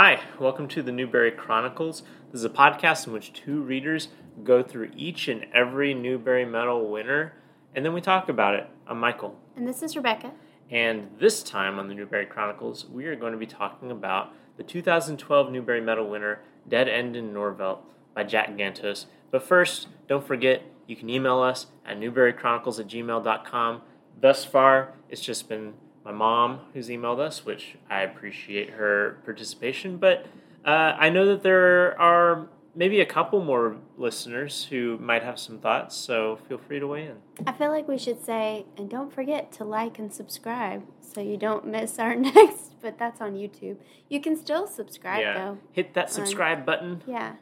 Hi, welcome to the Newberry Chronicles. This is a podcast in which two readers go through each and every Newberry Medal winner, and then we talk about it. I'm Michael. And this is Rebecca. And this time on the Newberry Chronicles, we are going to be talking about the 2012 Newberry Medal winner, Dead End in Norvelt, by Jack Gantos. But first, don't forget, you can email us at newberrychronicles@gmail.com. Thus far, it's just been my mom who's emailed us, which I appreciate her participation, but I know that there are maybe a couple more listeners who might have some thoughts, so feel free to weigh in. I feel like we should say, and don't forget to like and subscribe so you don't miss our next, but that's on YouTube. You can still subscribe, though. Hit that subscribe button. Yeah.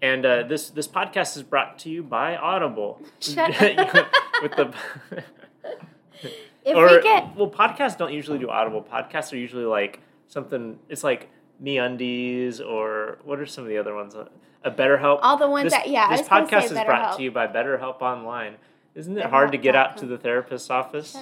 And this podcast is brought to you by Audible. Well, podcasts don't usually do Audible. Podcasts are usually like something, it's like MeUndies or what are some of the other ones? A BetterHelp. All the ones this podcast is brought to you by BetterHelp Online. Isn't it hard to get out to the therapist's office?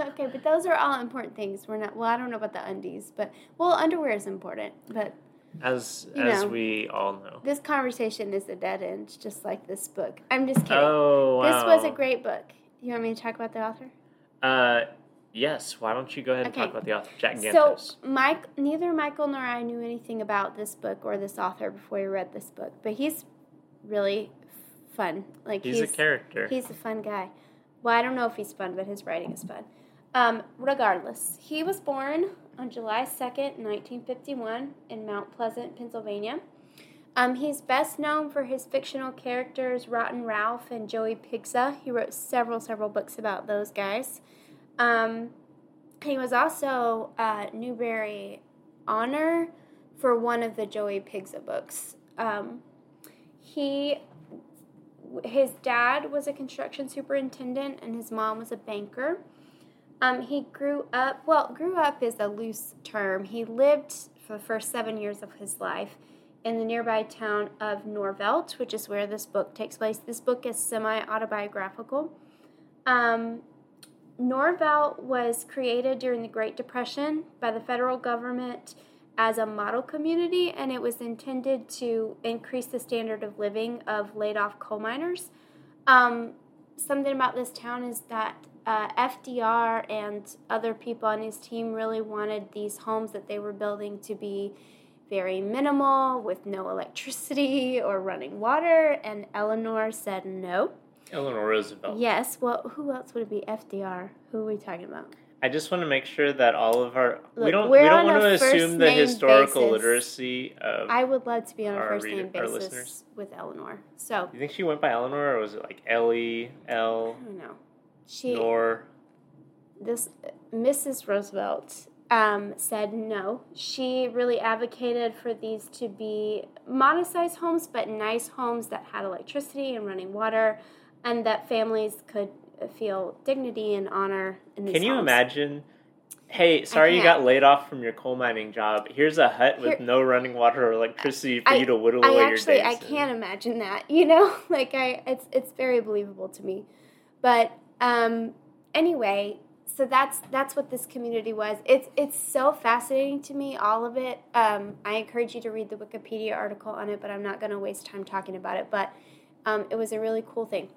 Okay, but those are all important things. I don't know about the undies, but, underwear is important, but. As we all know. This conversation is a dead end, just like this book. I'm just kidding. Oh, wow. This was a great book. You want me to talk about the author? Yes. Why don't you go ahead and talk about the author, Jack Gantos? So, neither Michael nor I knew anything about this book or this author before we read this book, but he's really fun. Like he's a character. He's a fun guy. Well, I don't know if he's fun, but his writing is fun. Regardless, he was born on July 2nd, 1951, in Mount Pleasant, Pennsylvania. He's best known for his fictional characters, Rotten Ralph and Joey Pigza. He wrote several books about those guys. He was also Newbery Honor for one of the Joey Pigza books. His dad was a construction superintendent, and his mom was a banker. He grew up, grew up is a loose term. He lived for the first 7 years of his life in the nearby town of Norvelt, which is where this book takes place. This book is semi-autobiographical. Norvelt was created during the Great Depression by the federal government as a model community, and it was intended to increase the standard of living of laid-off coal miners. Something about this town is that FDR and other people on his team really wanted these homes that they were building to be very minimal, with no electricity or running water, and Eleanor said no. Eleanor Roosevelt. Yes, who else would it be? FDR. Who are we talking about? I just want to make sure that all of our... we don't want to assume the historical literacy of I would love to be on a first-name basis listeners. With Eleanor. So, you think she went by Eleanor, or was it like Ellie, Elle? I don't know. Mrs. Roosevelt said no. She really advocated for these to be modest-sized homes, but nice homes that had electricity and running water, and that families could feel dignity and honor in these homes. Can you imagine? Hey, sorry you got laid off from your coal mining job. Here's a hut with no running water or electricity for you to whittle away your days. I can't imagine that. It's very believable to me, but. Anyway, so that's what this community was. It's so fascinating to me, all of it. I encourage you to read the Wikipedia article on it, but I'm not going to waste time talking about it. But it was a really cool thing.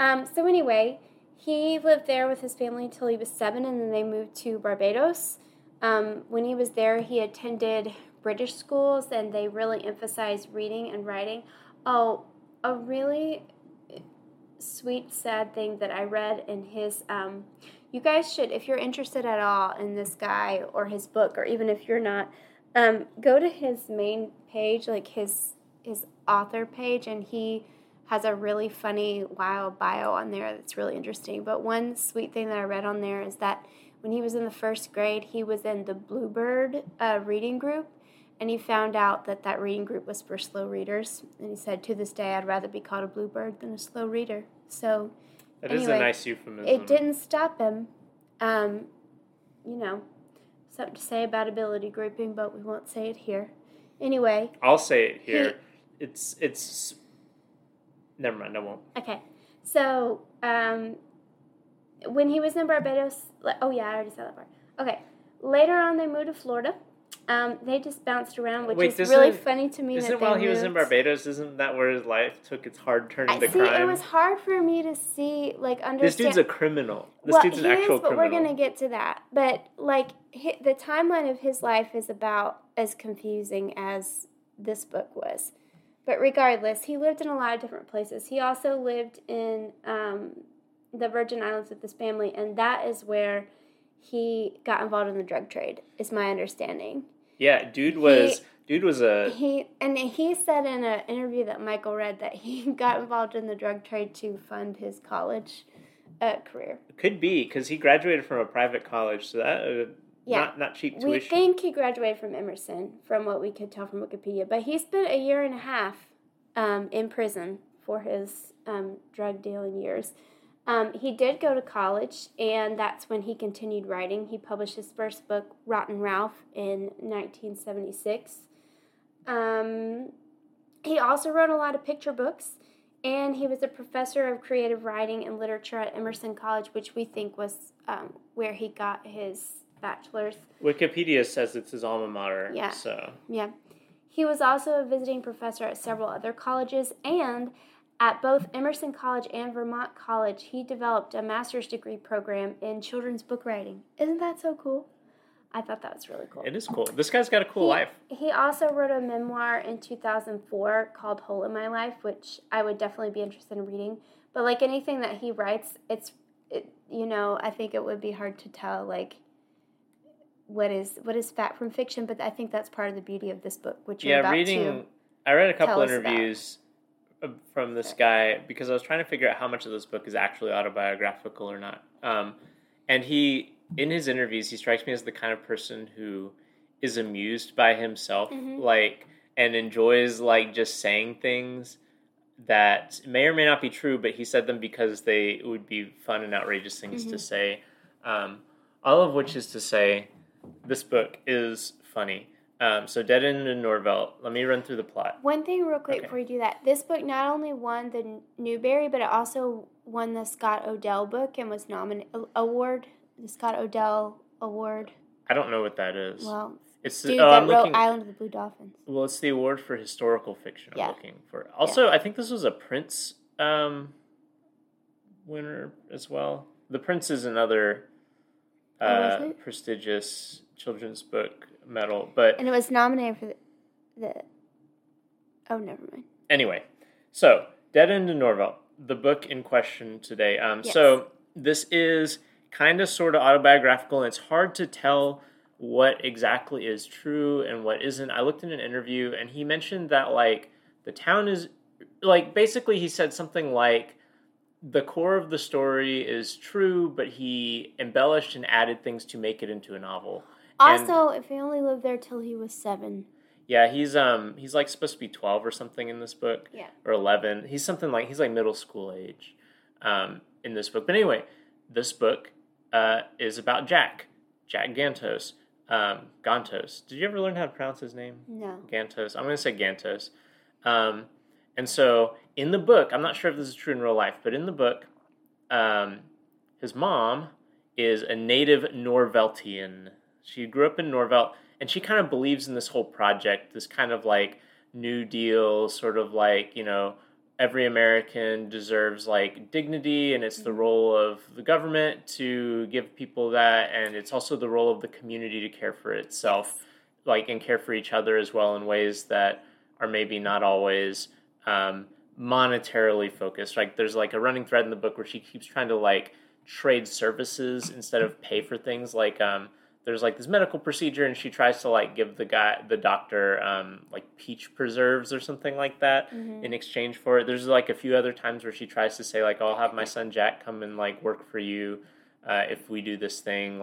So anyway, he lived there with his family until he was 7, and then they moved to Barbados. When he was there, he attended British schools, and they really emphasized reading and writing. Oh, a really sweet, sad thing that I read in his, you guys should, if you're interested at all in this guy or his book, or even if you're not, go to his main page, like his author page, and he has a really funny, wild bio on there that's really interesting. But one sweet thing that I read on there is that when he was in the first grade, he was in the Bluebird reading group, and he found out that reading group was for slow readers. And he said, to this day, I'd rather be called a bluebird than a slow reader. So, is a nice euphemism. It didn't stop him. Something to say about ability grouping, but we won't say it here. Anyway. I'll say it here. Never mind, I won't. Okay. So, when he was in Barbados... I already said that part. Okay. Later on, they moved to Florida. They just bounced around, which is really funny to me. Isn't while he was in Barbados, isn't that where his life took its hard turn into crime? See, it was hard for me to see, like, understand. This dude's a criminal. This dude's an actual criminal. Well, he is, but we're going to get to that. But, like, the timeline of his life is about as confusing as this book was. But regardless, he lived in a lot of different places. He also lived in the Virgin Islands with his family, and that is where he got involved in the drug trade, is my understanding. Yeah, he said in an interview that Michael read that he got involved in the drug trade to fund his college career. Could be, because he graduated from a private college, so that not cheap tuition. We think he graduated from Emerson, from what we could tell from Wikipedia, but he spent a year and a half in prison for his drug dealing years. He did go to college, and that's when he continued writing. He published his first book, Rotten Ralph, in 1976. He also wrote a lot of picture books, and he was a professor of creative writing and literature at Emerson College, which we think was where he got his bachelor's. Wikipedia says it's his alma mater. Yeah. So. Yeah. He was also a visiting professor at several other colleges, and at both Emerson College and Vermont College, he developed a master's degree program in children's book writing. Isn't that so cool? I thought that was really cool. It is cool. This guy's got a cool life. He also wrote a memoir in 2004 called Hole in My Life, which I would definitely be interested in reading. But like anything that he writes, I think it would be hard to tell, like, what is fact from fiction. But I think that's part of the beauty of this book, which you're about to I read a couple interviews from this guy, because I was trying to figure out how much of this book is actually autobiographical or not. And he, in his interviews, he strikes me as the kind of person who is amused by himself, and enjoys, just saying things that may or may not be true, but he said them because they would be fun and outrageous things to say. All of which is to say, this book is funny. So Dead End in Norvelt. Let me run through the plot. One thing real quick before you do that. This book not only won the Newbery, but it also won the Scott O'Dell book and was the Scott O'Dell Award. I don't know what that is. Well, it's the dude that wrote Island of the Blue Dolphins. Well, it's the award for historical fiction I'm looking for. Also, I think this was a Prince winner as well. The Prince is another prestigious children's book medal, and it was nominated for never mind. Anyway, so Dead End in Norvelt, the book in question today. So this is kind of sort of autobiographical, and it's hard to tell what exactly is true and what isn't. I looked in an interview, and he mentioned that the town is basically he said something like, the core of the story is true, but he embellished and added things to make it into a novel. Also, if he only lived there till he was 7. Yeah, he's supposed to be 12 or something in this book. Yeah. Or 11. He's middle school age in this book. But anyway, this book is about Jack Gantos. Gantos. Did you ever learn how to pronounce his name? No. Gantos. I'm going to say Gantos. And so in the book, I'm not sure if this is true in real life, but in the book, his mom is a native Norveltian. She grew up in Norvelt, and she kind of believes in this whole project, this kind of New Deal, sort of every American deserves dignity, and it's the role of the government to give people that, and it's also the role of the community to care for itself, and care for each other as well in ways that are maybe not always monetarily focused. There's a running thread in the book where she keeps trying to trade services instead of pay for things There's this medical procedure, and she tries to give the doctor peach preserves or something like that in exchange for it. There's a few other times where she tries to say I'll have my son Jack come and work for you if we do this thing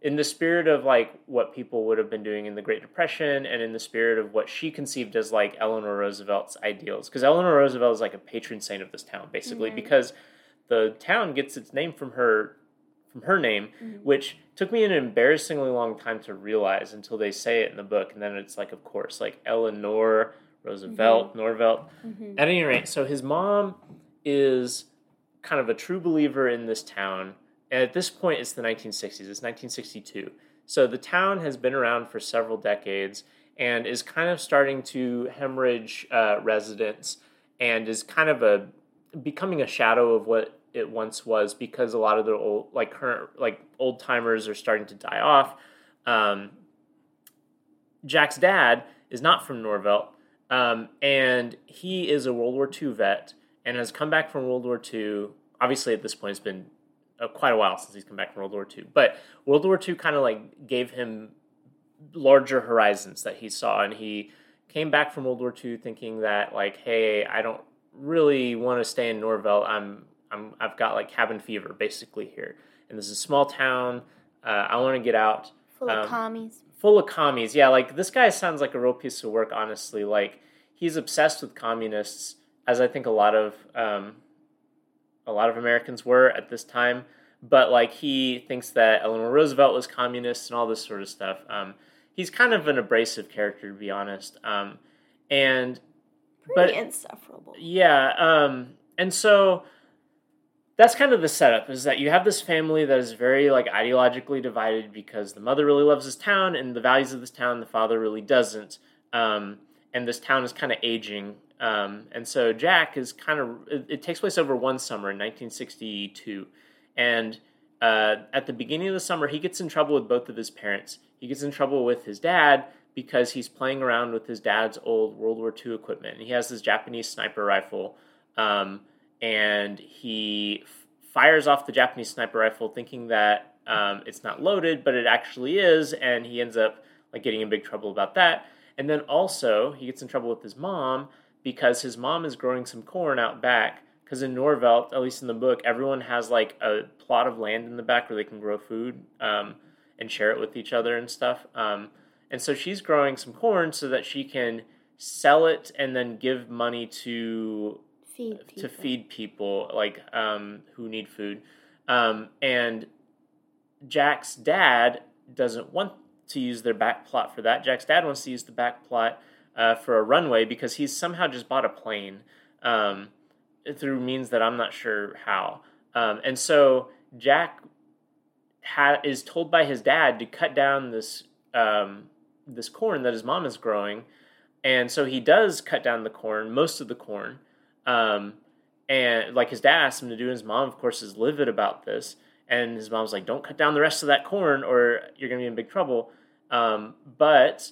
in the spirit of what people would have been doing in the Great Depression, and in the spirit of what she conceived as Eleanor Roosevelt's ideals, because Eleanor Roosevelt is a patron saint of this town basically because the town gets its name from her name, which took me an embarrassingly long time to realize until they say it in the book, and then it's of course, Eleanor Roosevelt, Norvelt. At any rate, so his mom is kind of a true believer in this town, and at this point, it's the 1960s. It's 1962, So the town has been around for several decades and is kind of starting to hemorrhage residents and is kind of becoming a shadow of what it once was, because a lot of the old timers are starting to die off. Jack's dad is not from Norvelt, and he is a World War II vet and has come back from World War II. Obviously, at this point, it's been quite a while since he's come back from World War II, but World War II kind of like gave him larger horizons that he saw, and he came back from World War II thinking that, like, hey, I don't really want to stay in Norvelt. I've got like cabin fever basically here, and this is a small town. I want to get out. Full of commies. Yeah, like this guy sounds like a real piece of work, honestly. Like, he's obsessed with communists, as I think a lot of Americans were at this time. But like, he thinks that Eleanor Roosevelt was communist and all this sort of stuff. He's kind of an abrasive character, to be honest. Pretty insufferable. Yeah. And so that's kind of the setup, is that you have this family that is very like ideologically divided, because the mother really loves this town and the values of this town, the father really doesn't. And this town is kind of aging. And so Jack is kind of, it takes place over one summer in 1962. And at the beginning of the summer, he gets in trouble with both of his parents. He gets in trouble with his dad because he's playing around with his dad's old World War II equipment. And he has this Japanese sniper rifle, and he fires off the Japanese sniper rifle thinking that it's not loaded, but it actually is, and he ends up like getting in big trouble about that. And then also, he gets in trouble with his mom because his mom is growing some corn out back, because in Norvelt, at least in the book, everyone has like a plot of land in the back where they can grow food and share it with each other and stuff. And so she's growing some corn so that she can sell it and then give money to... feed people like who need food, and Jack's dad doesn't want to use their back plot for that. Jack's dad wants to use the back plot for a runway, because he's somehow just bought a plane through means that I'm not sure how. And so Jack is told by his dad to cut down this this corn that his mom is growing, and so he does cut down the corn, most of the corn. And like his dad asked him to do, and his mom, of course, is livid about this. And his mom's like, don't cut down the rest of that corn or you're going to be in big trouble. But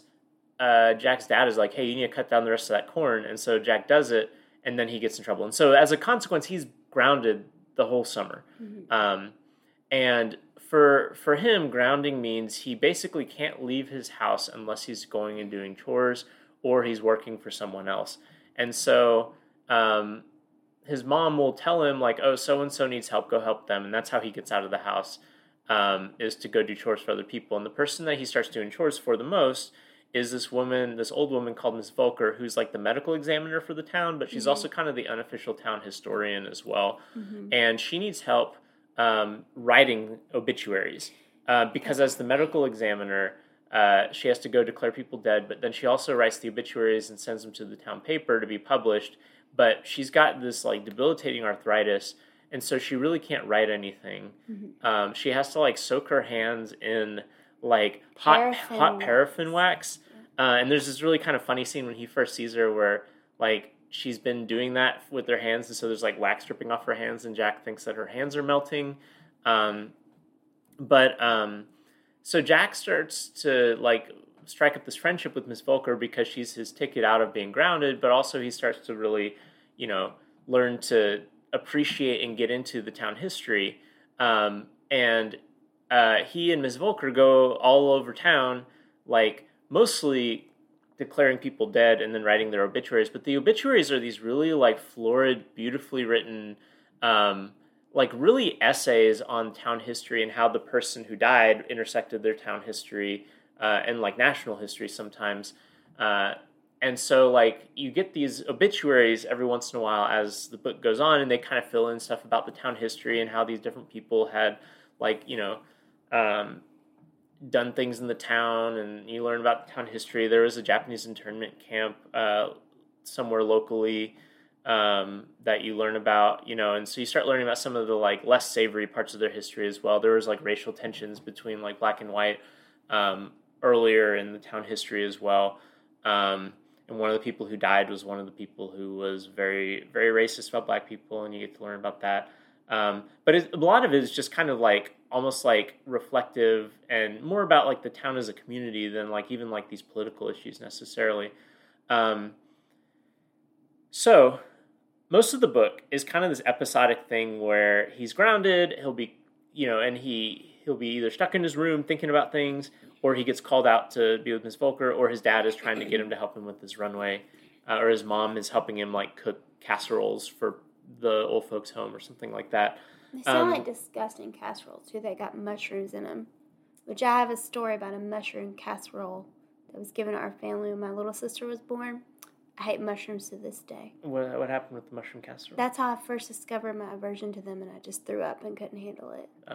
Jack's dad is like, hey, you need to cut down the rest of that corn. And so Jack does it, and then he gets in trouble. And so as a consequence, he's grounded the whole summer. Mm-hmm. And for him, grounding means he basically can't leave his house unless he's going and doing chores or he's working for someone else. And so... his mom will tell him like, oh, so-and-so needs help, go help them. And that's how he gets out of the house, is to go do chores for other people. And the person that he starts doing chores for the most is this old woman called Miss Volker, who's like the medical examiner for the town, but she's mm-hmm. also kind of the unofficial town historian as well. Mm-hmm. And she needs help, writing obituaries, because as the medical examiner, she has to go declare people dead, but then she also writes the obituaries and sends them to the town paper to be published. But she's got this like debilitating arthritis, and so she really can't write anything. Mm-hmm. She has to like soak her hands in like hot paraffin wax. And there's this really kind of funny scene when he first sees her where like she's been doing that with her hands, and so there's like wax dripping off her hands, and Jack thinks that her hands are melting. So Jack starts to like strike up this friendship with Miss Volker because she's his ticket out of being grounded, but also he starts to really, learn to appreciate and get into the town history. And he and Miss Volker go all over town, like mostly declaring people dead and then writing their obituaries. But the obituaries are these really like florid, beautifully written, like really essays on town history and how the person who died intersected their town history and like national history sometimes. And so like you get these obituaries every once in a while as the book goes on, and they kind of fill in stuff about the town history and how these different people had like, done things in the town, and you learn about the town history. There was a Japanese internment camp somewhere locally that you learn about, and so you start learning about some of the like less savory parts of their history as well. There was like racial tensions between like black and white, earlier in the town history as well. And one of the people who died was one of the people who was very, very racist about black people, and you get to learn about that. But a lot of it is just kind of like almost like reflective and more about like the town as a community than like even like these political issues necessarily. So most of the book is kind of this episodic thing where he's grounded, he'll be, you know, and he'll be either stuck in his room thinking about things, or he gets called out to be with Miss Volker, or his dad is trying to get him to help him with his runway, or his mom is helping him like cook casseroles for the old folks' home or something like that. They sound like disgusting casseroles too. They got mushrooms in them, which I have a story about a mushroom casserole that was given to our family when my little sister was born. I hate mushrooms to this day. What happened with the mushroom casserole? That's how I first discovered my aversion to them, and I just threw up and couldn't handle it. Oh.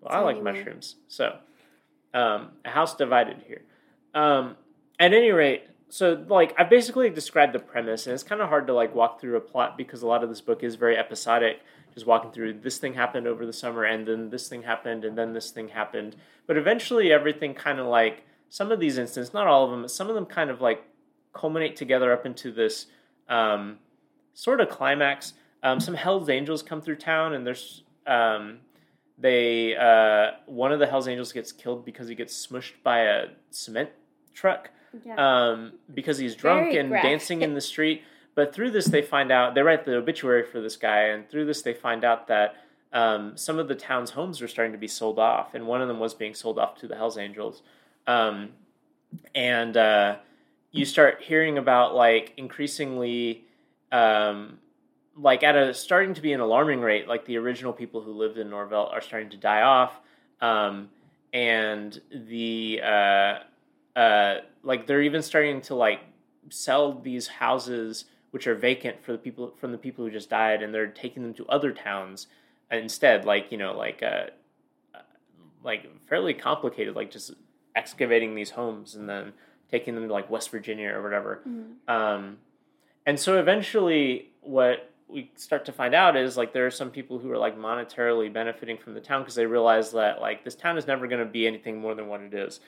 Well, so I like mushrooms. So, a house divided here. At any rate, so, like, I've basically described the premise, and it's kind of hard to, like, walk through a plot because a lot of this book is very episodic, just walking through this thing happened over the summer, and then this thing happened, and then this thing happened. But eventually everything kind of, like, some of these instances, not all of them, but some of them kind of, like, culminate together up into this sort of climax. Some Hells Angels come through town, and there's one of the Hells Angels gets killed because he gets smushed by a cement truck because he's drunk and dancing in the street. But through this, they find out, they write the obituary for this guy, and through this, they find out that some of the town's homes were starting to be sold off, and one of them was being sold off to the Hells Angels. You start hearing about, like, increasingly, like, at a starting to be an alarming rate, like, the original people who lived in Norvelt are starting to die off, and the, like, they're even starting to, like, sell these houses which are vacant for the people from the people who just died, and they're taking them to other towns instead, like, you know, like, fairly complicated, like, just excavating these homes and then taking them to, like, West Virginia or whatever. Mm-hmm. And so eventually what we start to find out is, like, there are some people who are, like, monetarily benefiting from the town because they realize that, like, this town is never going to be anything more than what it is.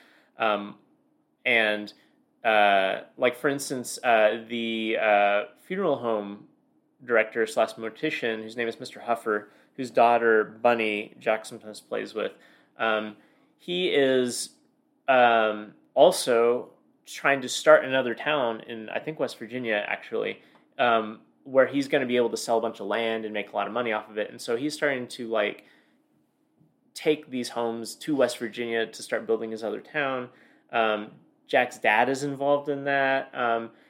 Like, for instance, the funeral home director slash mortician, whose name is Mr. Huffer, whose daughter, Bunny, Jack sometimes plays with, he is also trying to start another town in, I think, West Virginia, actually, where he's going to be able to sell a bunch of land and make a lot of money off of it. And so he's starting to, like, take these homes to West Virginia to start building his other town. Jack's dad is involved in that.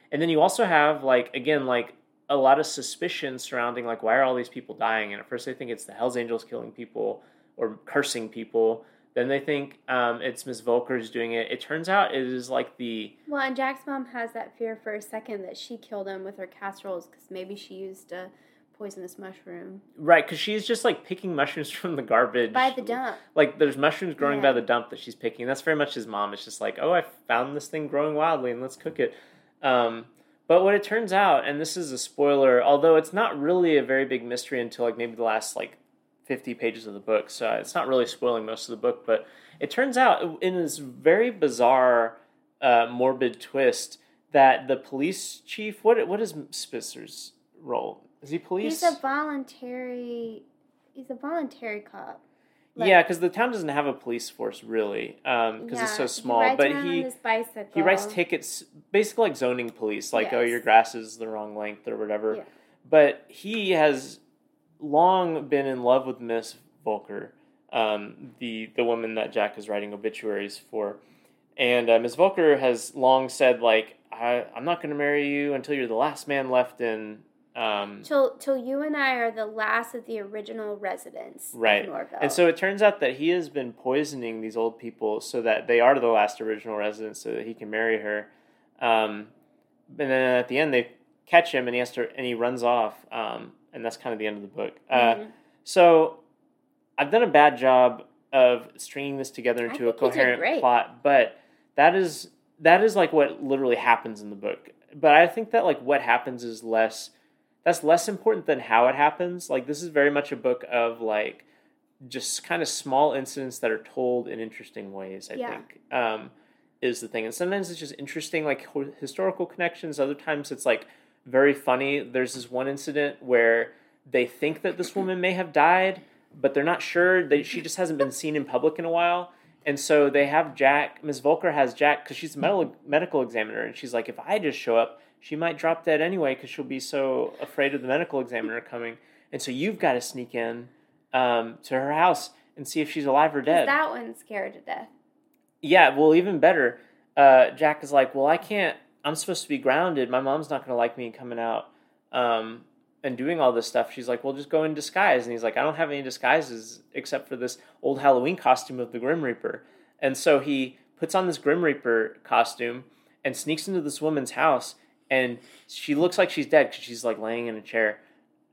And then you also have, like, again, like, a lot of suspicion surrounding, like, why are all these people dying? And at first they think it's the Hells Angels killing people or cursing people. Then they think it's Miss Volker who's doing it. It turns out it is, like, the... Well, and Jack's mom has that fear for a second that she killed him with her casseroles because maybe she used a poisonous mushroom. Right, because she's just, like, picking mushrooms from the garbage. By the dump. Like, there's mushrooms growing by the dump that she's picking. That's very much his mom. It's just like, oh, I found this thing growing wildly, and let's cook it. But what it turns out, and this is a spoiler, although it's not really a very big mystery until, like, maybe the last, like, 50 pages of the book, so it's not really spoiling most of the book, but it turns out in this very bizarre, morbid twist that the police chief, what is Spitzer's role? Is he police? He's a voluntary cop. Like, yeah, because the town doesn't have a police force, really, because it's so small. He writes tickets, basically like zoning police, like, oh, your grass is the wrong length or whatever. Yeah. But he has long been in love with Miss Volker, the woman that Jack is writing obituaries for. And Miss Volker has long said, like, I'm not going to marry you until you're the last man left in... Till you and I are the last of the original residents of Norvelt. And so it turns out that he has been poisoning these old people so that they are the last original residents so that he can marry her. And then at the end, they catch him, and he runs off. And that's kind of the end of the book. Mm-hmm. So I've done a bad job of stringing this together into a coherent plot, but that is like what literally happens in the book. But I think that, like, what happens is less important than how it happens. Like, this is very much a book of, like, just kind of small incidents that are told in interesting ways, I think, is the thing. And sometimes it's just interesting, like, historical connections. Other times it's, like, very funny. There's this one incident where they think that this woman may have died, but they're not sure. She just hasn't been seen in public in a while. And so they have Jack, Miss Volker has Jack, because she's a medical examiner, and she's like, if I just show up, she might drop dead anyway because she'll be so afraid of the medical examiner coming. And so you've got to sneak in to her house and see if she's alive or dead. That one's scared to death. Yeah, well, even better, Jack is like, well, I can't, I'm supposed to be grounded. My mom's not going to like me coming out and doing all this stuff. She's like, well, just go in disguise. And he's like, I don't have any disguises except for this old Halloween costume of the Grim Reaper. And so he puts on this Grim Reaper costume and sneaks into this woman's house, and she looks like she's dead because she's, like, laying in a chair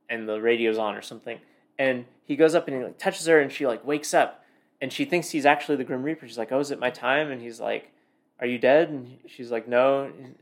and the radio's on or something. And he goes up and he, like, touches her, and she, like, wakes up, and she thinks he's actually the Grim Reaper. She's like, oh, is it my time? And he's like, are you dead? And she's like, no. And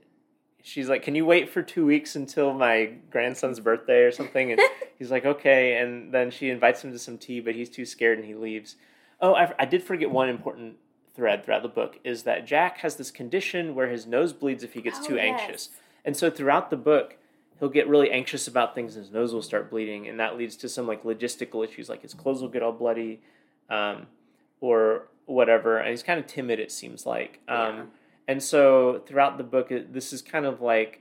she's like, can you wait for 2 weeks until my grandson's birthday or something? And he's like, okay. And then she invites him to some tea, but he's too scared and he leaves. Oh, I did forget one important thread throughout the book, is that Jack has this condition where his nose bleeds if he gets too anxious. And so throughout the book, he'll get really anxious about things and his nose will start bleeding, and that leads to some, like, logistical issues, like his clothes will get all bloody or whatever. And he's kind of timid, it seems like. And so throughout the book, this is kind of like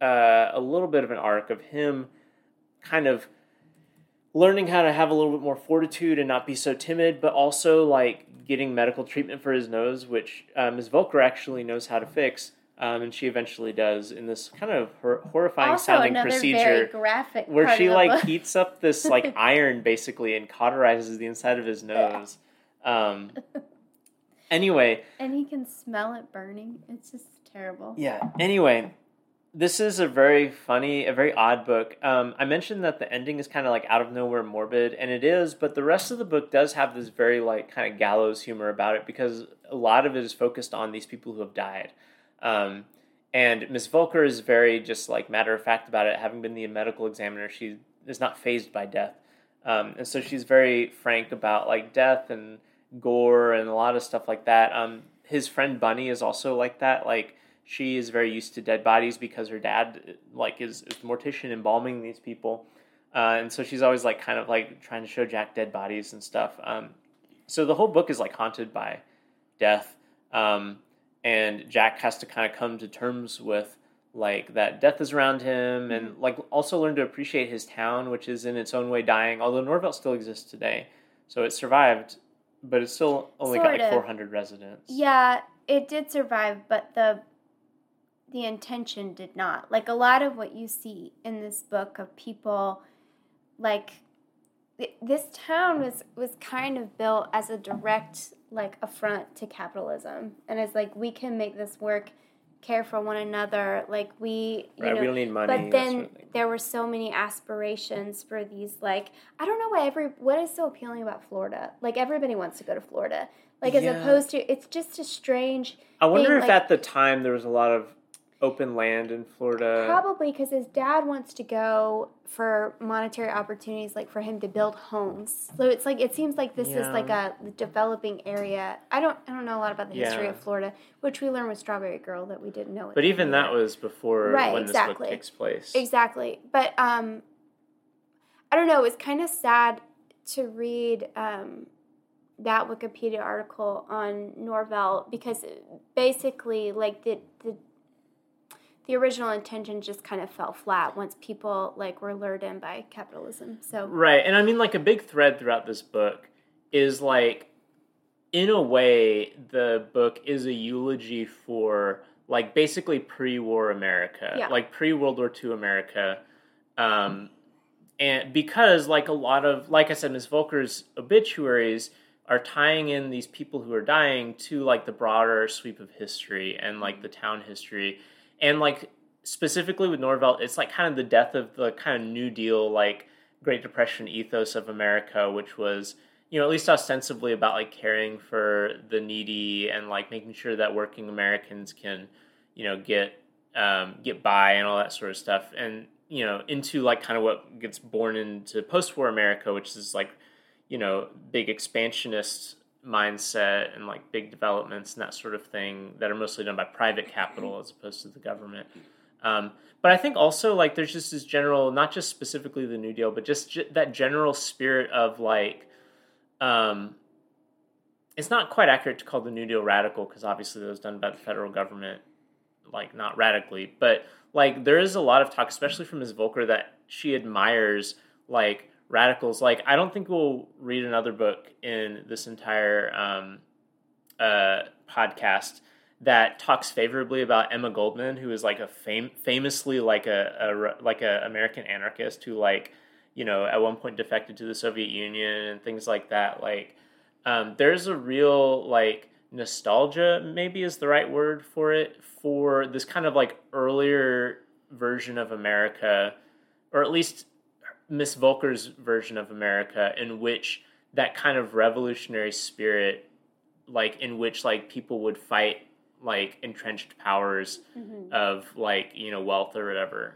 a little bit of an arc of him kind of learning how to have a little bit more fortitude and not be so timid, but also, like, getting medical treatment for his nose, which Ms. Volker actually knows how to fix. And she eventually does in this kind of horrifying-sounding procedure, very graphic, where she, like, heats up this, like, iron, basically, and cauterizes the inside of his nose. Anyway. And he can smell it burning. It's just terrible. Yeah. Anyway, this is a very odd book. I mentioned that the ending is kind of, like, out of nowhere morbid, and it is, but the rest of the book does have this very, like, kind of gallows humor about it, because a lot of it is focused on these people who have died. And Miss Volker is very just, like, matter-of-fact about it. Having been the medical examiner, she is not fazed by death. And so she's very frank about, like, death and gore and a lot of stuff like that. His friend Bunny is also like that. Like, she is very used to dead bodies because her dad, like, is a mortician embalming these people. And so she's always, like, kind of, like, trying to show Jack dead bodies and stuff. So the whole book is, like, haunted by death. And Jack has to kind of come to terms with, like, that death is around him, and, like, also learn to appreciate his town, which is in its own way dying, although Norvelt still exists today. So it survived, but it's still only got, like, 400 residents. Yeah, it did survive, but the intention did not. Like, a lot of what you see in this book of people, like, this town was kind of built as a direct, like, affront to capitalism. And it's like, we can make this work, care for one another, like, we don't need money. But then there were so many aspirations for these, like, I don't know why what is so appealing about Florida? Like, everybody wants to go to Florida. Like, as opposed to, it's just a strange I wonder thing, if, like, at the time there was a lot of open land in Florida. Probably because his dad wants to go for monetary opportunities, like for him to build homes. So it's like, it seems like this is like a developing area. I don't know a lot about the history of Florida, which we learned with Strawberry Girl that we didn't know. But even that was before when this book takes place. Exactly. But I don't know. It was kind of sad to read that Wikipedia article on Norvelt, because basically, like, the original intention just kind of fell flat once people, like, were lured in by capitalism. So right, and I mean, like, a big thread throughout this book is, like, in a way, the book is a eulogy for, like, basically pre-war America, like pre-World War II America, and because, like, a lot of, like I said, Miss Volker's obituaries are tying in these people who are dying to, like, the broader sweep of history and, like, the town history. And, like, specifically with Norvelt, it's, like, kind of the death of the kind of New Deal, like, Great Depression ethos of America, which was, you know, at least ostensibly about, like, caring for the needy and, like, making sure that working Americans can, you know, get by and all that sort of stuff. And, you know, into, like, kind of what gets born into post-war America, which is, like, you know, big expansionist mindset and like big developments and that sort of thing that are mostly done by private capital as opposed to the government. But I think also like there's just this general, not just specifically the New Deal, but just that general spirit of like, it's not quite accurate to call the New Deal radical because obviously that was done by the federal government, like not radically, but like there is a lot of talk, especially from Ms. Volker, that she admires like radicals. Like I don't think we'll read another book in this entire podcast that talks favorably about Emma Goldman, who is like a famously like a American anarchist who like, you know, at one point defected to the Soviet Union and things like that. Like there's a real like nostalgia, maybe is the right word for it, for this kind of like earlier version of America, or at least Miss Volker's version of America, in which that kind of revolutionary spirit, like in which like people would fight like entrenched powers of like, you know, wealth or whatever.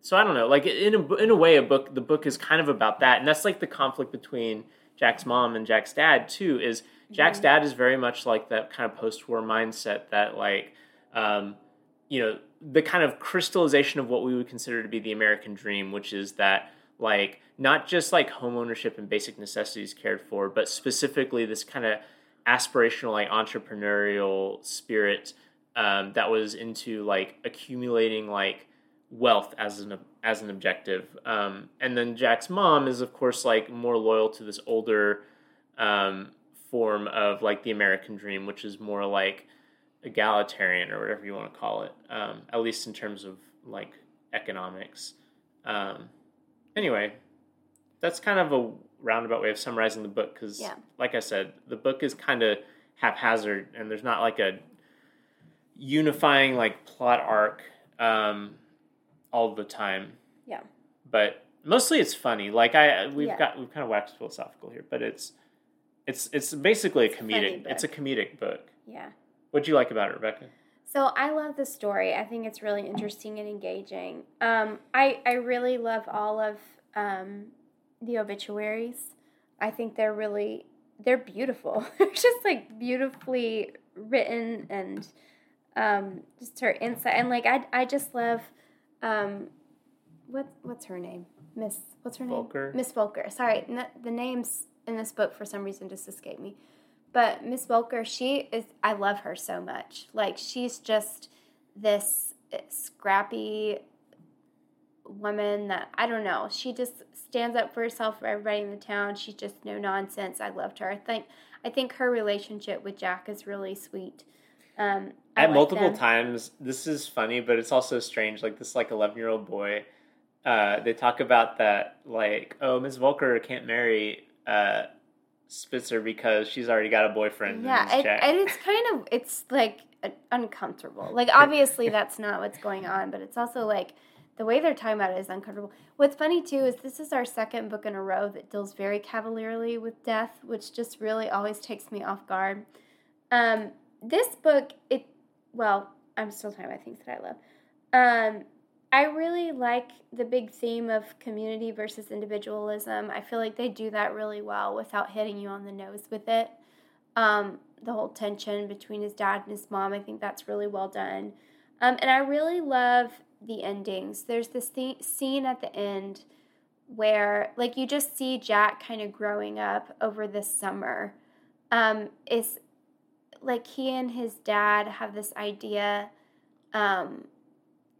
So I don't know, like in a way the book is kind of about that. And that's like the conflict between Jack's mom and Jack's dad too, is Jack's dad is very much like that kind of post-war mindset that like, you know, the kind of crystallization of what we would consider to be the American dream, which is that like, not just like home ownership and basic necessities cared for, but specifically this kind of aspirational, like entrepreneurial spirit that was into like accumulating like wealth as an objective. And then Jack's mom is of course like more loyal to this older form of like the American dream, which is more like egalitarian or whatever you want to call it, at least in terms of like economics. Anyway, that's kind of a roundabout way of summarizing the book because, like I said, the book is kind of haphazard and there's not like a unifying like plot arc all the time. Yeah. But mostly it's funny. Like we've kind of waxed philosophical here, but it's basically a comedic. It's a comedic book. Yeah. What'd you like about it, Rebecca? So I love the story. I think it's really interesting and engaging. I really love all of the obituaries. I think they're beautiful. They're just like beautifully written and just her insight. And like I just love what's her name? Miss Volker. Miss Volker. Sorry, the names in this book for some reason just escaped me. But Miss Volker, I love her so much. Like she's just this scrappy woman that, I don't know, she just stands up for herself, for everybody in the town. She's just no nonsense. I loved her. I think her relationship with Jack is really sweet. Multiple times, this is funny, but it's also strange. Like this, like 11-year-old boy, they talk about that, like, oh, Miss Volker can't marry Spitzer because she's already got a boyfriend. Yeah, and it's kind of, it's like uncomfortable. Like obviously that's not what's going on, but it's also like the way they're talking about it is uncomfortable. What's funny too is this is our second book in a row that deals very cavalierly with death, which just really always takes me off guard. This book, I'm still talking about things that I love. I really like the big theme of community versus individualism. I feel like they do that really well without hitting you on the nose with it. The whole tension between his dad and his mom, I think that's really well done. And I really love the endings. There's this scene at the end where, like, you just see Jack kind of growing up over this summer. It's like he and his dad have this idea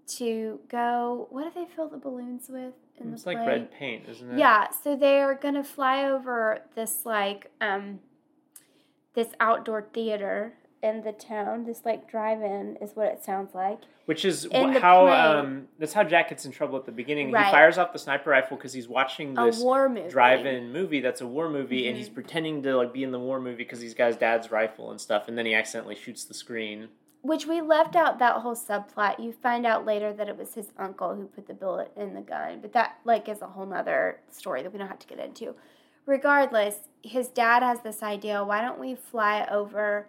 to go, what do they fill the balloons with in the plane? It's like red paint, isn't it? Yeah, so they are going to fly over this, like, this outdoor theater in the town. This, like, drive-in is what it sounds like. Which is that's how Jack gets in trouble at the beginning. Right. He fires off the sniper rifle because he's watching this drive-in movie that's a war movie, and he's pretending to, like, be in the war movie because he's got his dad's rifle and stuff, and then he accidentally shoots the screen. Which we left out that whole subplot. You find out later that it was his uncle who put the bullet in the gun, but that, like, is a whole nother story that we don't have to get into. Regardless, his dad has this idea, why don't we fly over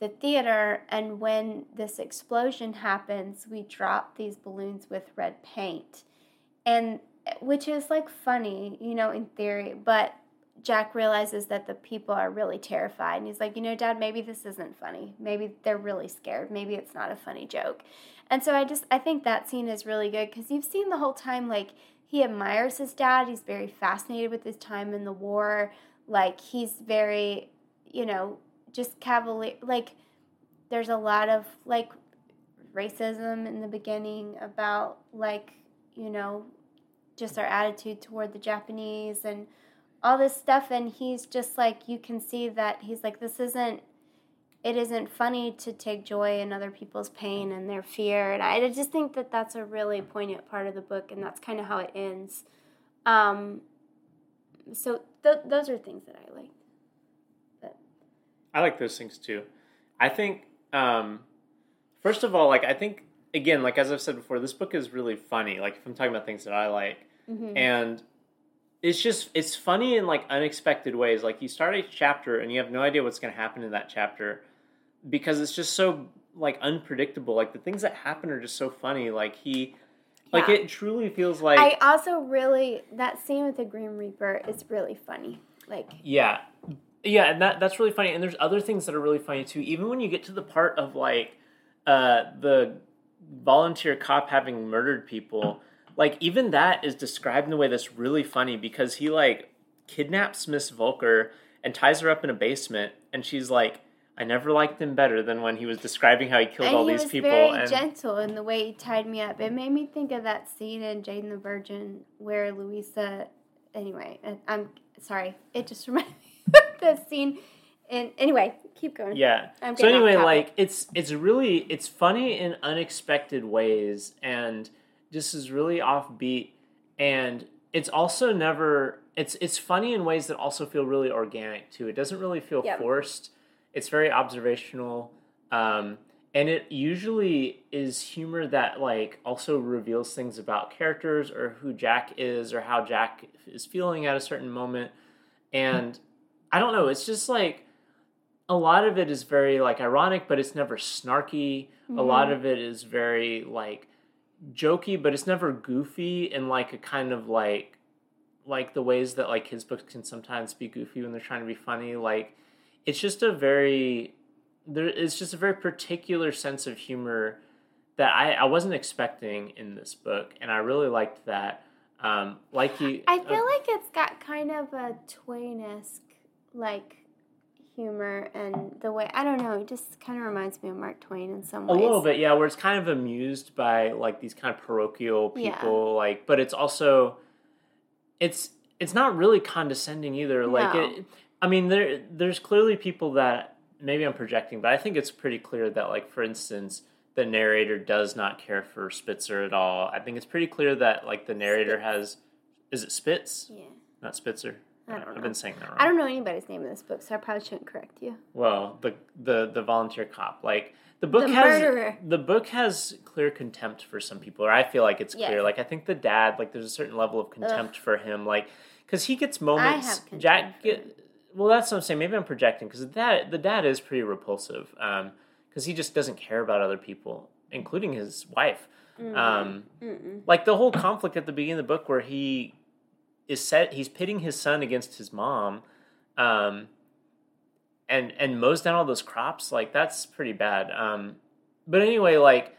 the theater, and when this explosion happens, we drop these balloons with red paint, and which is, like, funny, you know, in theory, but Jack realizes that the people are really terrified, and he's like, you know, Dad, maybe this isn't funny. Maybe they're really scared. Maybe it's not a funny joke. And so I think that scene is really good, because you've seen the whole time, like, he admires his dad. He's very fascinated with his time in the war. Like, he's very, you know, just cavalier. Like, there's a lot of, like, racism in the beginning about, like, you know, just our attitude toward the Japanese and all this stuff. And he's just like, you can see that he's like, it isn't funny to take joy in other people's pain and their fear. And I just think that that's a really poignant part of the book, and that's kind of how it ends. So those are things that I like. But I like those things too. I think, first of all, like, I think, again, like, as I've said before, this book is really funny. Like, if I'm talking about things that I like, mm-hmm. and it's just, it's funny in, like, unexpected ways. Like, you start a chapter and you have no idea what's going to happen in that chapter, because it's just so, like, unpredictable. Like, the things that happen are just so funny. Like, like, it truly feels like... I also really, that scene with the Grim Reaper is really funny. Like... Yeah. Yeah, and that's really funny. And there's other things that are really funny, too. Even when you get to the part of, like, the volunteer cop having murdered people... Like, even that is described in a way that's really funny, because he, like, kidnaps Miss Volker and ties her up in a basement, and she's like, I never liked him better than when he was describing how he killed all these people. And he was very gentle in the way he tied me up. It made me think of that scene in Jane the Virgin where Louisa... Anyway, I'm sorry. It just reminded me of the scene. And anyway, keep going. Yeah. So anyway, like, it's really... It's funny in unexpected ways, and... This is really offbeat, and it's also never... It's funny in ways that also feel really organic, too. It doesn't really feel forced. It's very observational, and it usually is humor that, like, also reveals things about characters or who Jack is or how Jack is feeling at a certain moment, and I don't know. It's just, like, a lot of it is very, like, ironic, but it's never snarky. Mm-hmm. A lot of it is very, like... jokey, but it's never goofy in, like, a kind of, like the ways that, like, his books can sometimes be goofy when they're trying to be funny. Like, it's just a very particular sense of humor that I wasn't expecting in this book, and I really liked that. I feel like it's got kind of a Twain-esque, like, humor, and the way, I don't know, it just kind of reminds me of Mark Twain in some ways. A little bit, yeah, where it's kind of amused by, like, these kind of parochial people, like, but it's also, it's not really condescending either. Like, I mean, there's clearly people that, maybe I'm projecting, but I think it's pretty clear that, like, for instance, the narrator does not care for Spitzer at all. I think it's pretty clear that, like, the narrator has, is it Spitz? Yeah. Not Spitzer. I don't know. I've been saying that wrong. I don't know anybody's name in this book, so I probably shouldn't correct you. Well, the volunteer cop, like, the book has clear contempt for some people, or I feel like it's clear. Like, I think the dad, like, there's a certain level of contempt for him, like, because he gets moments. I have contempt well, that's what I'm saying. Maybe I'm projecting, because the dad is pretty repulsive, because he just doesn't care about other people, including his wife. Mm-hmm. Like, the whole conflict at the beginning of the book where he. He's pitting his son against his mom, and mows down all those crops. Like, that's pretty bad. But anyway, like,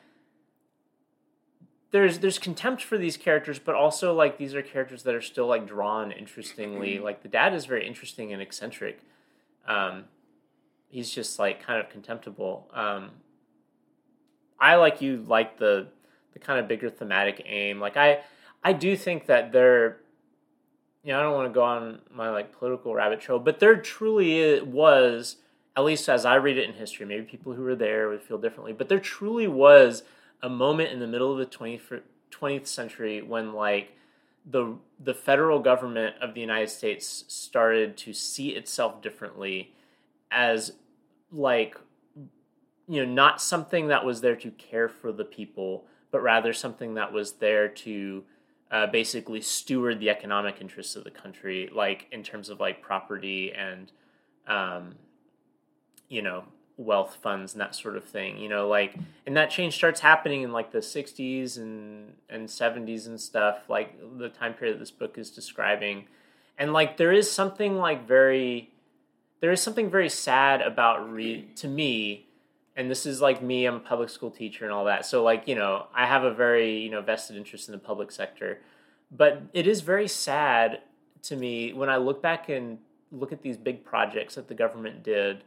there's contempt for these characters, but also, like, these are characters that are still, like, drawn interestingly. Like, the dad is very interesting and eccentric. He's just, like, kind of contemptible. I, like you, like the kind of bigger thematic aim. Like, I do think that they're... You know, I don't want to go on my, like, political rabbit trail, but there truly was, at least as I read it in history, maybe people who were there would feel differently, but there truly was a moment in the middle of the 20th century when, like, the federal government of the United States started to see itself differently as, like, you know, not something that was there to care for the people, but rather something that was there to... basically steward the economic interests of the country, like, in terms of, like, property and, you know, wealth funds and that sort of thing, you know, like, and that change starts happening in, like, the 60s and 70s and stuff, like, the time period that this book is describing. And like there is something like very sad about to me, and this is like me, I'm a public school teacher and all that. So like, you know, I have a very, you know, vested interest in the public sector, but it is very sad to me when I look back and look at these big projects that the government did,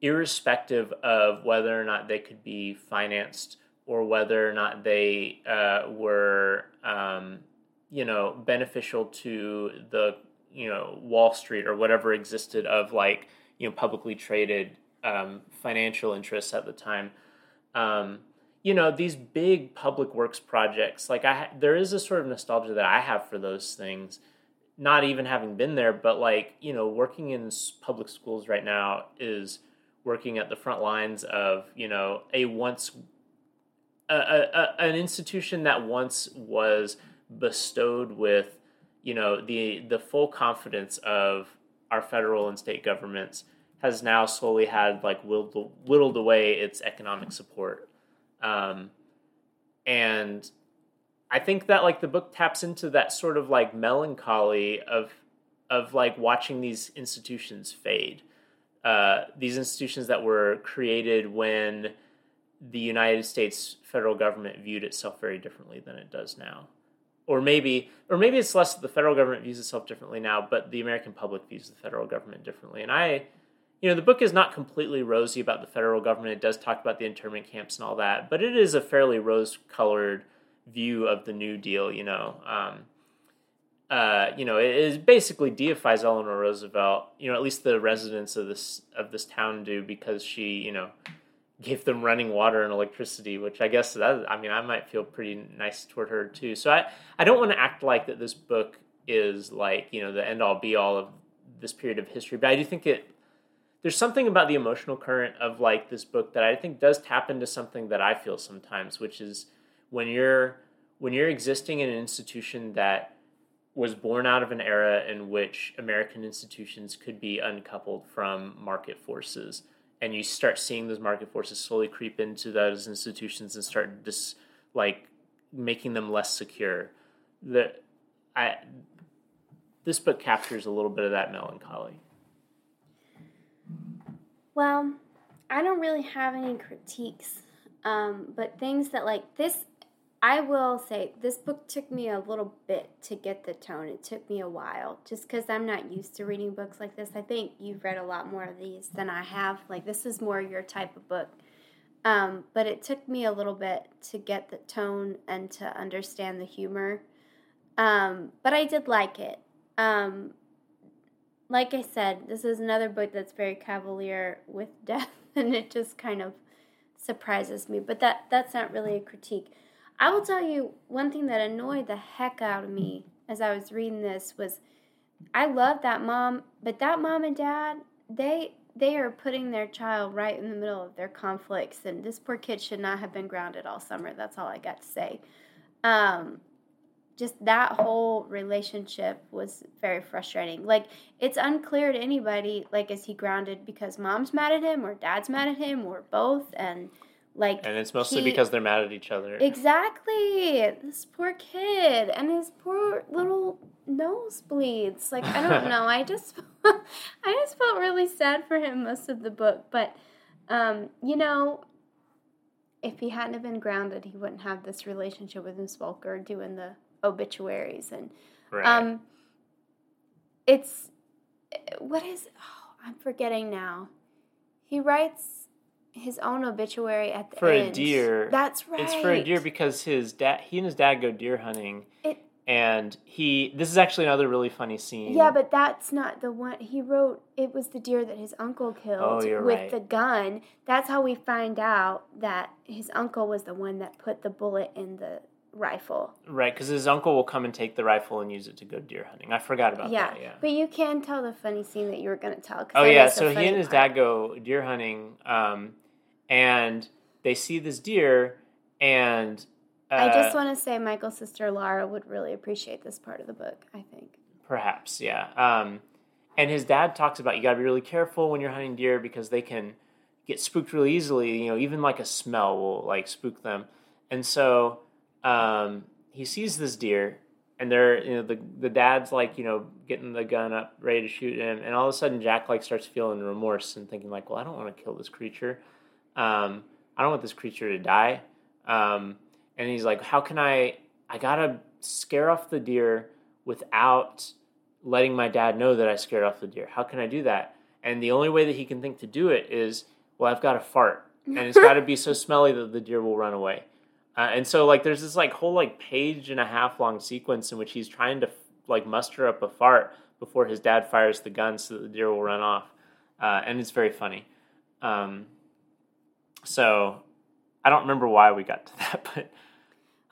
irrespective of whether or not they could be financed or whether or not they were, you know, beneficial to the, you know, Wall Street or whatever existed of like, you know, publicly traded financial interests at the time. You know, these big public works projects, like there is a sort of nostalgia that I have for those things, not even having been there, but like, you know, working in public schools right now is working at the front lines of, you know, an institution that once was bestowed with, you know, the full confidence of our federal and state governments has now slowly had like whittled away its economic support. And I think that like the book taps into that sort of like melancholy of like watching these institutions fade. These institutions that were created when the United States federal government viewed itself very differently than it does now. Or maybe it's less that the federal government views itself differently now, but the American public views the federal government differently. And you know, the book is not completely rosy about the federal government. It does talk about the internment camps and all that, but it is a fairly rose-colored view of the New Deal, you know. You know, it is basically deifies Eleanor Roosevelt, you know, at least the residents of this town do, because she, you know, gave them running water and electricity, which I guess I might feel pretty nice toward her too. So I don't want to act like that this book is like, you know, the end all be all of this period of history, but I do think there's something about the emotional current of like this book that I think does tap into something that I feel sometimes, which is when you're existing in an institution that was born out of an era in which American institutions could be uncoupled from market forces, and you start seeing those market forces slowly creep into those institutions and start just like making them less secure. This book captures a little bit of that melancholy. Well, I don't really have any critiques, but things that like this, I will say this book took me a little bit to get the tone. It took me a while just because I'm not used to reading books like this. I think you've read a lot more of these than I have. Like, this is more your type of book. But it took me a little bit to get the tone and to understand the humor. But I did like it. Like I said, this is another book that's very cavalier with death, and it just kind of surprises me. But that's not really a critique. I will tell you one thing that annoyed the heck out of me as I was reading this was, I love that mom, but that mom and dad, they are putting their child right in the middle of their conflicts, and this poor kid should not have been grounded all summer. That's all I got to say. Just that whole relationship was very frustrating. Like, it's unclear to anybody, like, is he grounded because mom's mad at him or dad's mad at him or both? And it's mostly because they're mad at each other. Exactly. This poor kid and his poor little nosebleeds. Like, I don't know. I just felt really sad for him most of the book. But, you know, if he hadn't have been grounded, he wouldn't have this relationship with Miss Volker doing the obituaries. And right. I'm forgetting now. He writes his own obituary at the end. For a deer. That's right. It's for a deer because he and his dad go deer hunting. This is actually another really funny scene. Yeah, but that's not the one. He wrote, it was the deer that his uncle killed with the gun. That's how we find out that his uncle was the one that put the bullet in the rifle. Right, because his uncle will come and take the rifle and use it to go deer hunting. I forgot about that. Yeah, but you can tell the funny scene that you were going to tell. So he and his dad go deer hunting, and they see this deer, and I just want to say Michael's sister Laura would really appreciate this part of the book, I think. Perhaps, yeah. And his dad talks about you got to be really careful when you're hunting deer because they can get spooked really easily. You know, even like a smell will like spook them. And so he sees this deer, And they're, you know, the dad's like, you know, getting the gun up, ready to shoot him. And all of a sudden, Jack like starts feeling remorse and thinking like, well, I don't want to kill this creature. I don't want this creature to die. And he's like, how can I gotta scare off the deer without letting my dad know that I scared off the deer. How can I do that? And the only way that he can think to do it is, well, I've got to fart. And it's got to be so smelly that the deer will run away. And so, like, there's this, like, whole, like, page and a half long sequence in which he's trying to, like, muster up a fart before his dad fires the gun so that the deer will run off. And it's very funny. So I don't remember why we got to that, but...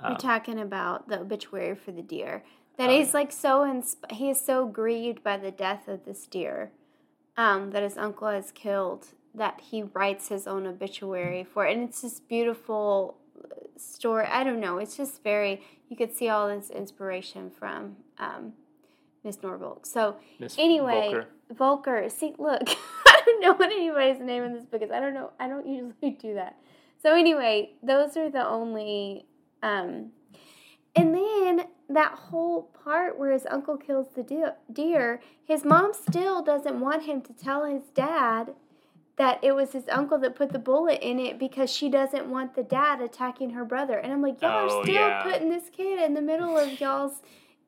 We're talking about the obituary for the deer. That he's, like, so... he is so grieved by the death of this deer that his uncle has killed that he writes his own obituary for it. And it's this beautiful... story. I don't know. It's just very, you could see all this inspiration from Miss Norvelt. So Ms. anyway, Volker. See, look, I don't know what anybody's name in this book is. I don't know. I don't usually do that. So anyway, those are the only. And then that whole part where his uncle kills the deer, his mom still doesn't want him to tell his dad that it was his uncle that put the bullet in it because she doesn't want the dad attacking her brother. And I'm like, y'all are still putting this kid in the middle of y'all's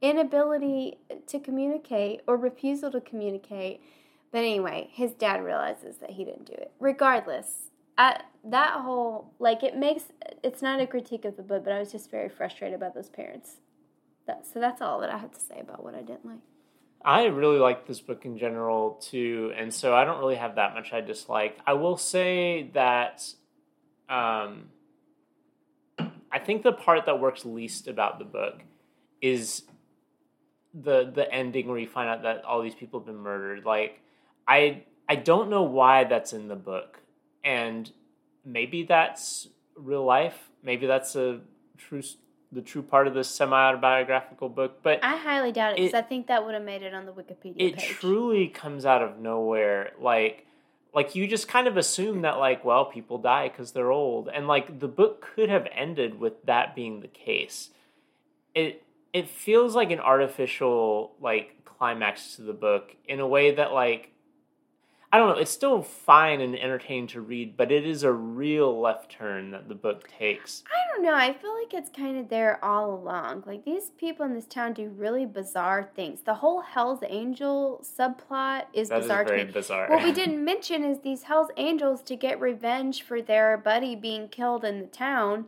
inability to communicate or refusal to communicate. But anyway, his dad realizes that he didn't do it. Regardless, that whole, like, it's not a critique of the book, but I was just very frustrated by those parents. So that's all that I have to say about what I didn't like. I really like this book in general, too, and so I don't really have that much I dislike. I will say that I think the part that works least about the book is the ending where you find out that all these people have been murdered. Like, I don't know why that's in the book, and maybe that's real life. Maybe that's a true story. The true part of this semi-autobiographical book, but... I highly doubt it, because I think that would have made it on the Wikipedia page. It truly comes out of nowhere. Like you just kind of assume that, like, well, people die because they're old. And, like, the book could have ended with that being the case. It feels like an artificial, like, climax to the book in a way that, like... I don't know, it's still fine and entertaining to read, but it is a real left turn that the book takes. I don't know, I feel like it's kind of there all along. Like, these people in this town do really bizarre things. The whole Hells Angel subplot is bizarre to me. That is very bizarre. What we didn't mention is these Hells Angels, to get revenge for their buddy being killed in the town,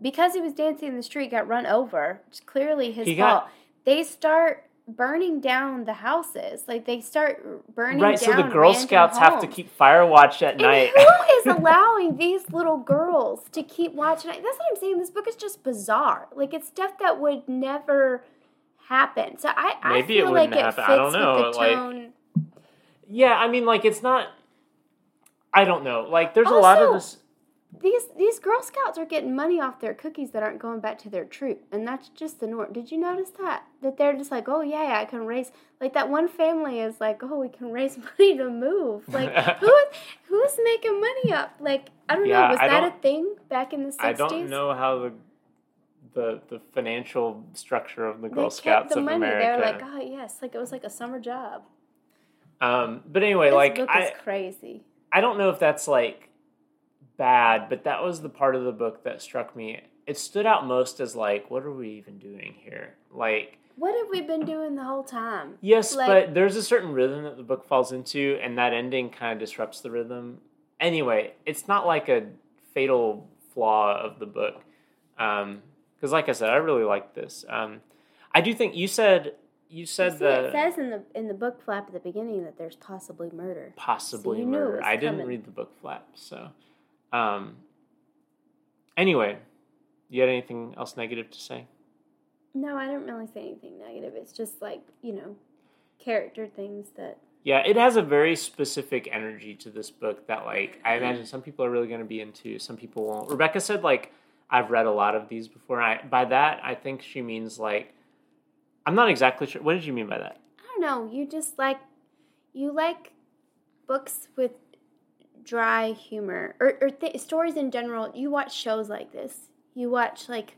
because he was dancing in the street, got run over. It's clearly his fault. They start... burning down the houses. Like, they start burning down so the Girl Scouts homes. Have to keep fire watch at night. Who is allowing these little girls to keep watching? That's what I'm saying. This book is just bizarre. Like, it's stuff that would never happen. So I feel it like happen. It fits I don't know. With the tone. Like, yeah, I mean, like, it's not... I don't know. Like, there's a lot of this... These Girl Scouts are getting money off their cookies that aren't going back to their troop, and that's just the norm. Did you notice that? That they're just like, oh, yeah, I can raise... Like, that one family is like, oh, we can raise money to move. Like, who's making money up? Like, I don't know. Was that a thing back in the 60s? I don't know how the financial structure of the Girl Scouts of America... They kept the money. They're like, oh, yes. Like, it was like a summer job. But anyway, like... This book is crazy. I don't know if that's, like... bad, but that was the part of the book that struck me. It stood out most as like, what are we even doing here? Like, what have we been doing the whole time? Yes, like, but there's a certain rhythm that the book falls into, and that ending kind of disrupts the rhythm. Anyway, it's not like a fatal flaw of the book, because like I said, I really like this. I do think you said that it says in the book flap at the beginning that there's possibly murder. I didn't read the book flap, so. Anyway, you had anything else negative to say? No, I didn't really say anything negative. It's just like, you know, character things that... Yeah, it has a very specific energy to this book that, like, I imagine some people are really going to be into, some people won't. Rebecca said, like, I've read a lot of these before. By that, I think she means, like, I'm not exactly sure. What did you mean by that? I don't know. You just like, books with... dry humor or stories in general. You watch shows like this. You watch like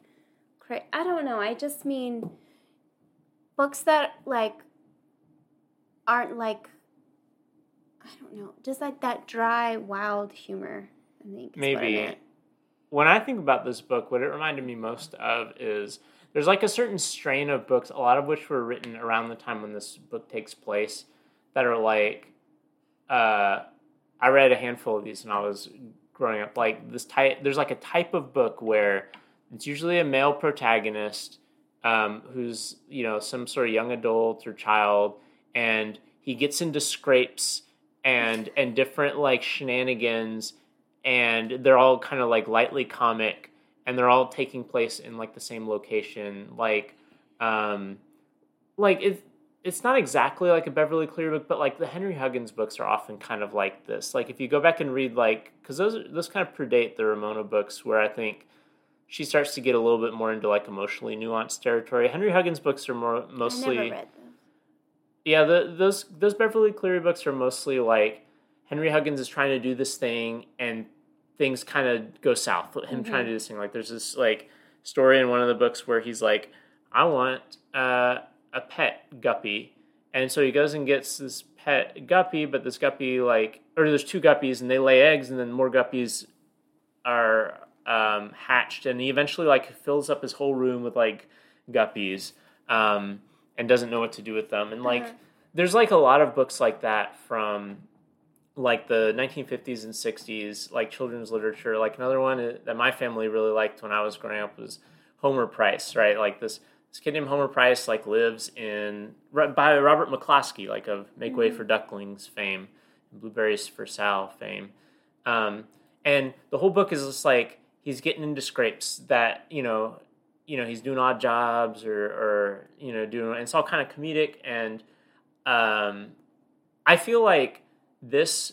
I don't know. I just mean Books that, like, aren't, like, I don't know, just, like, that dry, wild humor, I think. Maybe. When I think about this book, what it reminded me most of is there's, like, a certain strain of books, a lot of which were written around the time when this book takes place, that are, like, I read a handful of these when I was growing up. Like, this type, there's, like, a type of book where it's usually a male protagonist who's, you know, some sort of young adult or child, and he gets into scrapes and different, like, shenanigans, and they're all kind of, like, lightly comic, and they're all taking place in, like, the same location. Like it's not exactly like a Beverly Cleary book, but, like, the Henry Huggins books are often kind of like this. Like, if you go back and read, like, because those kind of predate the Ramona books, where I think she starts to get a little bit more into, like, emotionally nuanced territory. Henry Huggins books are more mostly... I never read them. Yeah, those Beverly Cleary books are mostly, like, Henry Huggins is trying to do this thing, and things kind of go south with him trying to do this thing. Like, there's this, like, story in one of the books where he's like, I want a pet guppy. And so he goes and gets this pet guppy, but this guppy, like... Or there's two guppies, and they lay eggs, and then more guppies are hatched. And he eventually, like, fills up his whole room with, like, guppies and doesn't know what to do with them. And, like, there's, like, a lot of books like that from... like the 1950s and 60s, like children's literature. Like another one that my family really liked when I was growing up was Homer Price, right? Like this kid named Homer Price, like, lives in, by Robert McCloskey, like, of Make Way for Ducklings fame, Blueberries for Sal fame. And the whole book is just like, he's getting into scrapes that, you know, he's doing odd jobs or, you know, doing, and it's all kind of comedic. And I feel like this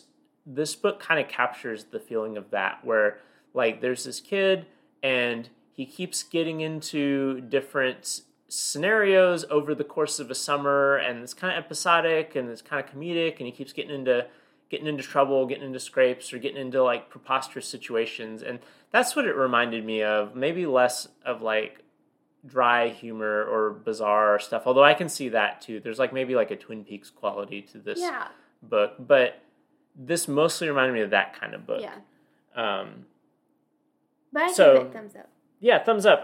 book kind of captures the feeling of that, where, like, there's this kid and he keeps getting into different scenarios over the course of a summer, and it's kind of episodic and it's kind of comedic, and he keeps getting into trouble, getting into scrapes, or getting into, like, preposterous situations. And that's what it reminded me of, maybe less of, like, dry humor or bizarre stuff, although I can see that too. There's, like, maybe, like, a Twin Peaks quality to this book, but this mostly reminded me of that kind of book. But I give it thumbs up. Yeah, thumbs up.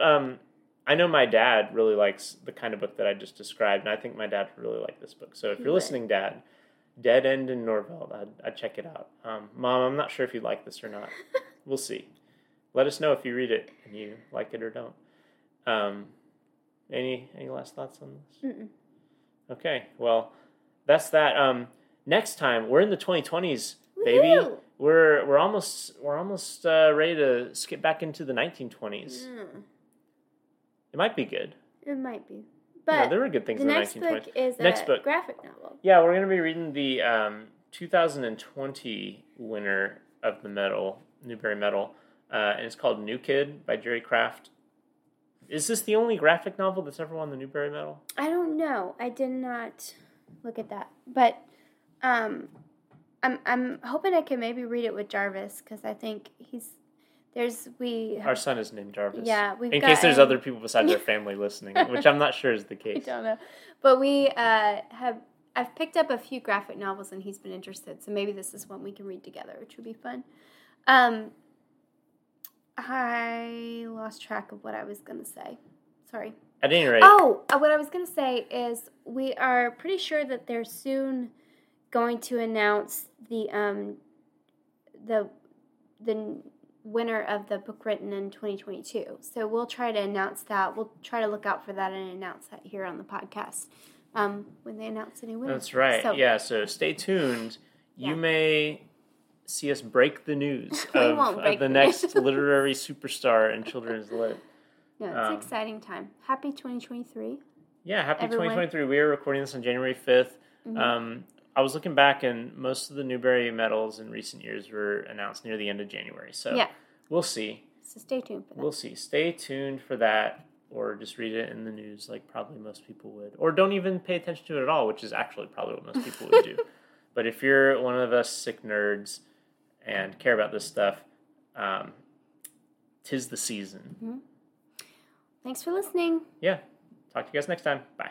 I know my dad really likes the kind of book that I just described, and I think my dad would really like this book. So if you're listening, Dad, Dead End in Norvelt, I'd check it out. Mom, I'm not sure if you'd like this or not. We'll see. Let us know if you read it and you like it or don't. Any last thoughts on this? Okay, well, that's that. Next time, we're in the 2020s, baby. Woo-hoo! We're almost ready to skip back into the 1920s. It might be good. It might be, but no, there were good things in the 1920s. Next book is a graphic novel. Yeah, we're gonna be reading the 2020 winner of the medal, Newberry Medal, and it's called New Kid by Jerry Craft. Is this the only graphic novel that's ever won the Newberry Medal? I don't know. I did not look at that, but. I'm hoping I can maybe read it with Jarvis, because I think our son is named Jarvis. Yeah, in case there's other people besides our family listening, which I'm not sure is the case. I don't know, but I've picked up a few graphic novels and he's been interested, so maybe this is one we can read together, which would be fun. I lost track of what I was gonna say. Sorry. At any rate, what I was gonna say is we are pretty sure that there's soon going to announce the winner of the book written in 2022. So we'll try to announce that. We'll try to look out for that and announce that here on the podcast when they announce the new winner. That's right. So, yeah, so stay tuned. Yeah. You may see us break the news of the next literary superstar in children's lit. No, it's an exciting time. Happy 2023. Yeah, happy everyone. 2023. We are recording this on January 5th. I was looking back, and most of the Newberry medals in recent years were announced near the end of January. So We'll see. So stay tuned for that. We'll see. Stay tuned for that, or just read it in the news like probably most people would. Or don't even pay attention to it at all, which is actually probably what most people would do. But if you're one of us sick nerds and care about this stuff, 'tis the season. Thanks for listening. Yeah. Talk to you guys next time. Bye.